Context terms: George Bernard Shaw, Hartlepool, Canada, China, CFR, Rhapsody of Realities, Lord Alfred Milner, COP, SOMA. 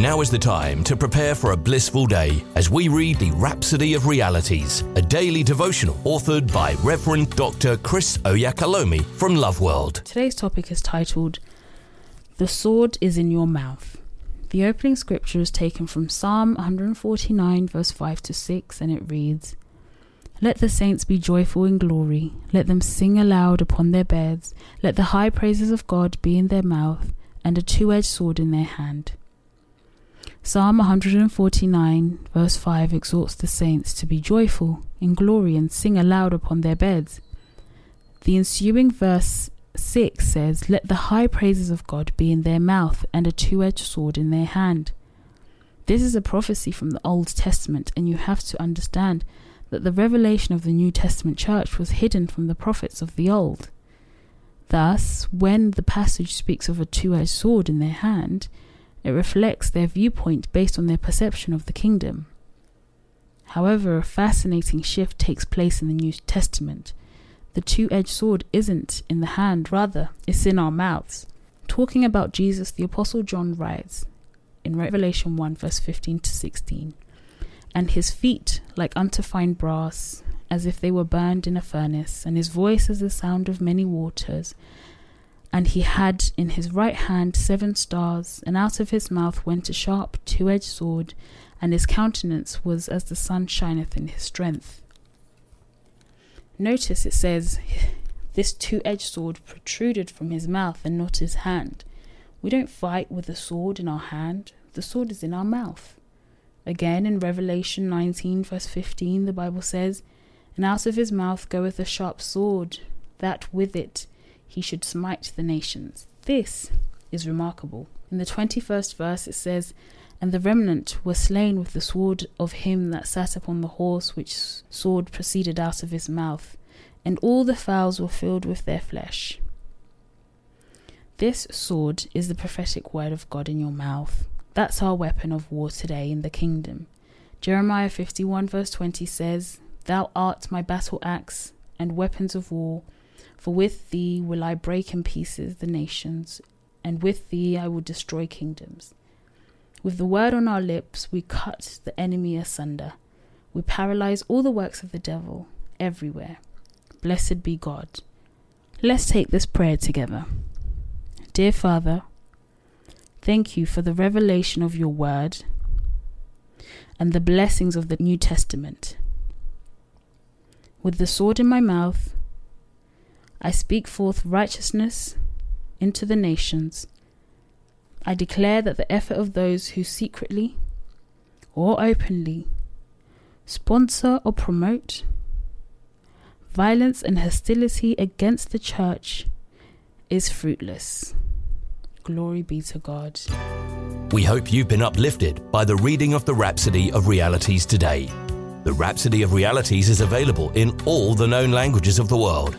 Now is the time to prepare for a blissful day as we read the Rhapsody of Realities, a daily devotional authored by Rev. Dr. Chris Oyakhilome from LoveWorld. Today's topic is titled, The Sword is in Your Mouth. The opening scripture is taken from Psalm 149 verse 5 to 6 and it reads, Let the saints be joyful in glory, let them sing aloud upon their beds, let the high praises of God be in their mouth and a two-edged sword in their hand. Psalm 149 verse 5 exhorts the saints to be joyful in glory and sing aloud upon their beds. The ensuing verse 6 says, Let the high praises of God be in their mouth and a two-edged sword in their hand. This is a prophecy from the Old Testament, and you have to understand that the revelation of the New Testament church was hidden from the prophets of the Old. Thus, when the passage speaks of a two-edged sword in their hand, it reflects their viewpoint based on their perception of the kingdom. However, a fascinating shift takes place in the New Testament. The two-edged sword isn't in the hand, rather, it's in our mouths. Talking about Jesus, the Apostle John writes in Revelation 1 verse 15 to 16, And his feet like unto fine brass, as if they were burned in a furnace, and his voice as the sound of many waters. And he had in his right hand 7 stars, and out of his mouth went a sharp two-edged sword, and his countenance was as the sun shineth in his strength. Notice it says this two-edged sword protruded from his mouth and not his hand. We don't fight with a sword in our hand. The sword is in our mouth. Again, in Revelation 19 verse 15, the Bible says, And out of his mouth goeth a sharp sword, that with it he should smite the nations. This is remarkable. In the 21st verse it says, And the remnant were slain with the sword of him that sat upon the horse, which sword proceeded out of his mouth, and all the fowls were filled with their flesh. This sword is the prophetic word of God in your mouth. That's our weapon of war today in the kingdom. Jeremiah 51 verse 20 says, Thou art my battle axe and weapons of war, for with thee will I break in pieces the nations, and with thee I will destroy kingdoms. With the word on our lips, we cut the enemy asunder. We paralyze all the works of the devil everywhere. Blessed be God. Let's take this prayer together. Dear Father, thank you for the revelation of your word and the blessings of the New Testament. With the sword in my mouth, I speak forth righteousness into the nations. I declare that the effort of those who secretly or openly sponsor or promote violence and hostility against the church is fruitless. Glory be to God. We hope you've been uplifted by the reading of the Rhapsody of Realities today. The Rhapsody of Realities is available in all the known languages of the world.